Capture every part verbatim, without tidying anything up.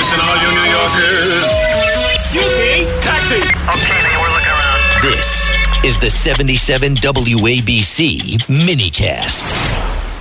Listen, all you New Yorkers. You see? Taxi. Okay, we're looking around. This is the seventy-seven W A B C minicast.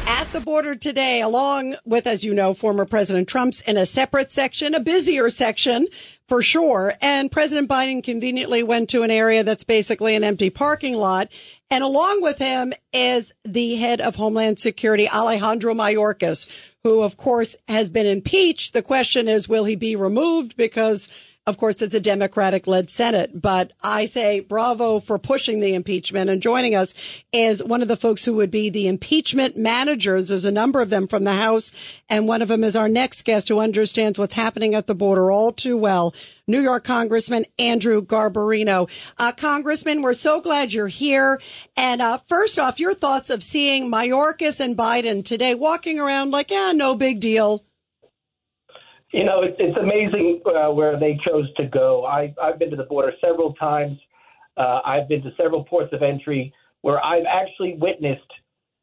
At the border today, along with, as you know, former President Trump's in a separate section, a busier section for sure. And President Biden conveniently went to an area that's basically an empty parking lot. And along with him is the head of Homeland Security, Alejandro Mayorkas, who, of course, has been impeached. The question is, will he be removed? Because, of course, it's a Democratic-led Senate. But I say bravo for pushing the impeachment. And joining us is one of the folks who would be the impeachment managers. There's a number of them from the House. And one of them is our next guest, who understands what's happening at the border all too well, New York Congressman Andrew Garbarino. Uh, Congressman, we're so glad you're here. And uh, first off, your thoughts of seeing Mayorkas and Biden today walking around like, yeah, no big deal. You know, it, it's amazing uh, where they chose to go. I, I've been to the border several times. Uh, I've been to several ports of entry where I've actually witnessed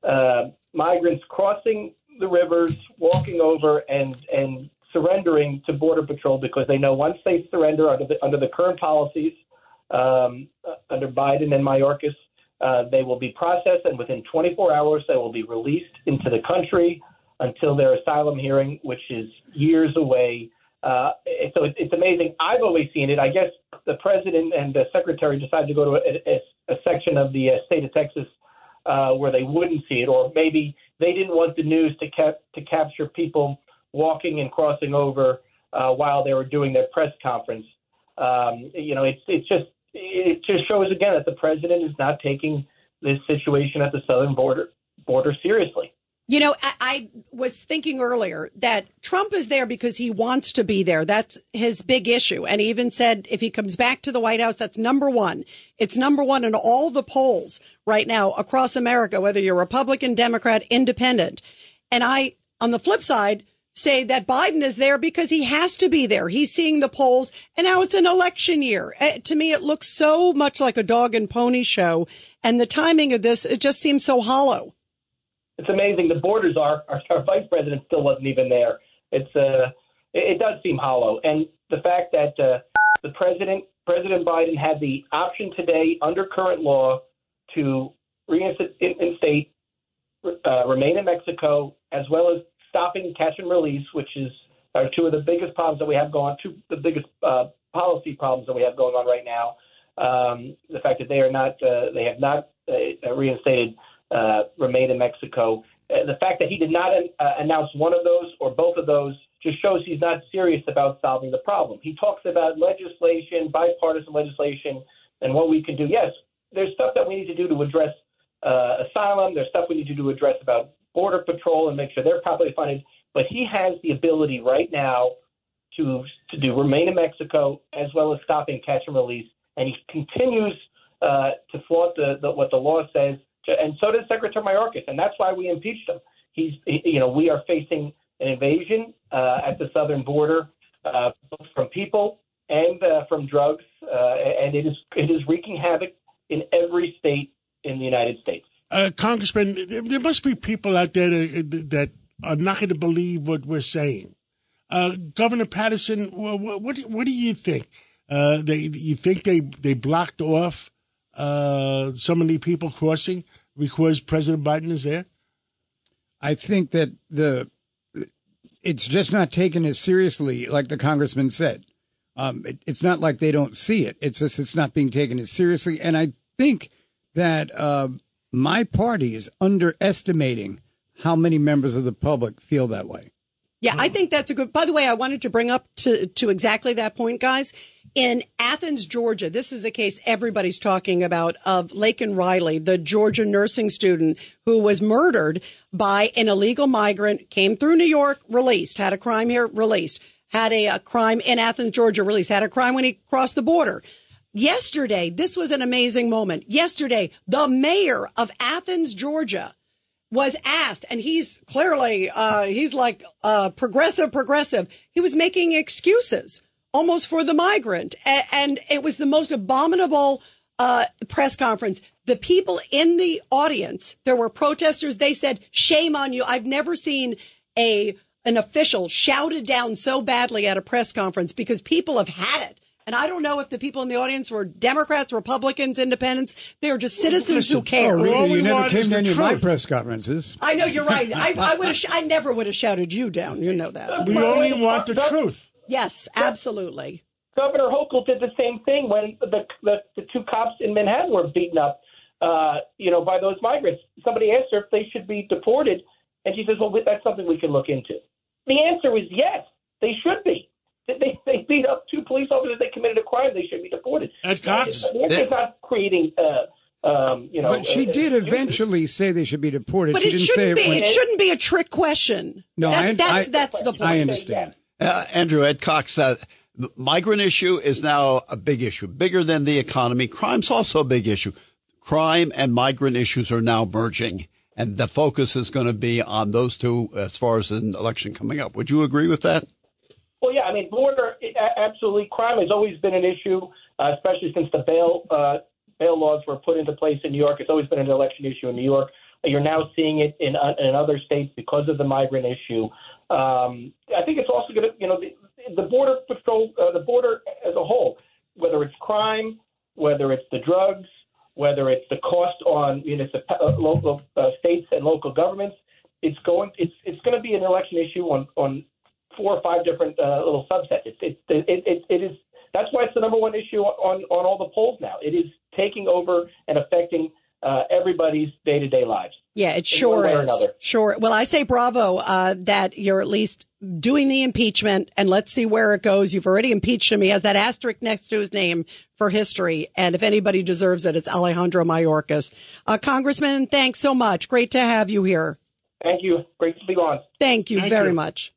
uh, migrants crossing the rivers, walking over and and surrendering to Border Patrol, because they know once they surrender under the, under the current policies, um, under Biden and Mayorkas, uh, they will be processed, and within twenty-four hours they will be released into the country until their asylum hearing, which is years away. Uh, so it, it's amazing. I've always seen it. I guess the president and the secretary decided to go to a, a, a section of the state of Texas uh, where they wouldn't see it, or maybe they didn't want the news to cap- to capture people walking and crossing over uh, while they were doing their press conference. Um, you know, it's it's just it just shows again that the president is not taking this situation at the southern border border seriously. You know, I, I was thinking earlier that Trump is there because he wants to be there. That's his big issue. And he even said if he comes back to the White House, that's number one. It's number one in all the polls right now across America, whether you're Republican, Democrat, Independent. And I, on the flip side, say that Biden is there because he has to be there. He's seeing the polls, and now it's an election year. Uh, to me, it looks so much like a dog and pony show, and the timing of this, it just seems so hollow. It's amazing. The borders are, our, our vice president still wasn't even there. It's uh, it, it does seem hollow. And the fact that uh, the president, President Biden had the option today under current law to reinstate, uh, remain in Mexico, as well as stopping catch and release, which is are two of the biggest problems that we have going on, two the biggest uh, policy problems that we have going on right now. Um, the fact that they are not, uh, they have not uh, reinstated, uh, remain in Mexico. Uh, the fact that he did not uh, announce one of those or both of those just shows he's not serious about solving the problem. He talks about legislation, bipartisan legislation, and what we can do. Yes, there's stuff that we need to do to address uh, asylum. There's stuff we need to do to address about Border Patrol and make sure they're properly funded. But he has the ability right now to to do remain in Mexico, as well as stopping catch and release. And he continues uh, to flaunt the, the, what the law says. And so did Secretary Mayorkas. And that's why we impeached him. He's, he, you know, we are facing an invasion uh, at the southern border, uh, both from people and uh, from drugs. Uh, and it is it is wreaking havoc in every state in the United States. Uh, Congressman, there must be people out there that, that are not going to believe what we're saying. Uh, Governor Patterson, what, what what do you think? Uh, they you think they, they blocked off uh, so many people crossing because President Biden is there? I think that the it's just not taken as seriously, like the congressman said. Um, it, it's not like they don't see it. It's just it's not being taken as seriously. And I think that. Uh, My party is underestimating how many members of the public feel that way. Yeah, I think that's a good. By the way, I wanted to bring up to, to exactly that point, guys. In Athens, Georgia, this is a case everybody's talking about of Laken Riley, the Georgia nursing student who was murdered by an illegal migrant, came through New York, released, had a crime here, released. had a, a crime in Athens, Georgia, released, had a crime when he crossed the border. Yesterday, this was an amazing moment. Yesterday, the mayor of Athens, Georgia, was asked, and he's clearly, uh, he's like uh, progressive, progressive. He was making excuses almost for the migrant. A- and it was the most abominable uh, press conference. The people in the audience, there were protesters. They said, shame on you. I've never seen a an official shouted down so badly at a press conference because people have had it. And I don't know if the people in the audience were Democrats, Republicans, Independents. They were just citizens Listen, who care. Oh, really? You never came to any of my press conferences. I know, you're right. I, I would have. Sh- I never would have shouted you down. You know that. We only want the truth. Yes, absolutely. Governor Hochul did the same thing when the the, the two cops in Manhattan were beaten up, uh, you know, by those migrants. Somebody asked her if they should be deported, and she says, "Well, that's something we can look into." The answer is yes, they should be. They, they beat up two police officers. They committed a crime. They should be deported. At cops. They're not creating, uh, um, you know. But she uh, did eventually say they should be deported. But she it didn't shouldn't say be. It, it shouldn't be a trick question. No, that, I, that's I, that's the point. I understand. Uh, Andrew, Ed Cox, uh, the migrant issue is now a big issue, bigger than the economy. Crime's also a big issue. Crime and migrant issues are now merging, and the focus is going to be on those two as far as an election coming up. Would you agree with that? Well, yeah, I mean, border, it, absolutely. Crime has always been an issue, uh, especially since the bail uh, bail laws were put into place in New York. It's always been an election issue in New York. You're now seeing it in uh, in other states because of the migrant issue. Um, I think it's also going to, you know, the, the border patrol, uh, the border as a whole, whether it's crime, whether it's the drugs, whether it's the cost on municipal, uh, local uh, states and local governments, it's going, it's it's going to be an election issue on on. four or five different uh, little subsets. It, it, it, it, it is, that's why it's the number one issue on, on all the polls now. It is taking over and affecting uh, everybody's day-to-day lives. Yeah, it sure is. Sure. Well, I say bravo uh, that you're at least doing the impeachment, and let's see where it goes. You've already impeached him. He has that asterisk next to his name for history, and if anybody deserves it, it's Alejandro Mayorkas. Uh, Congressman, thanks so much. Great to have you here. Thank you. Great to be on. Thank you Thank very you. much.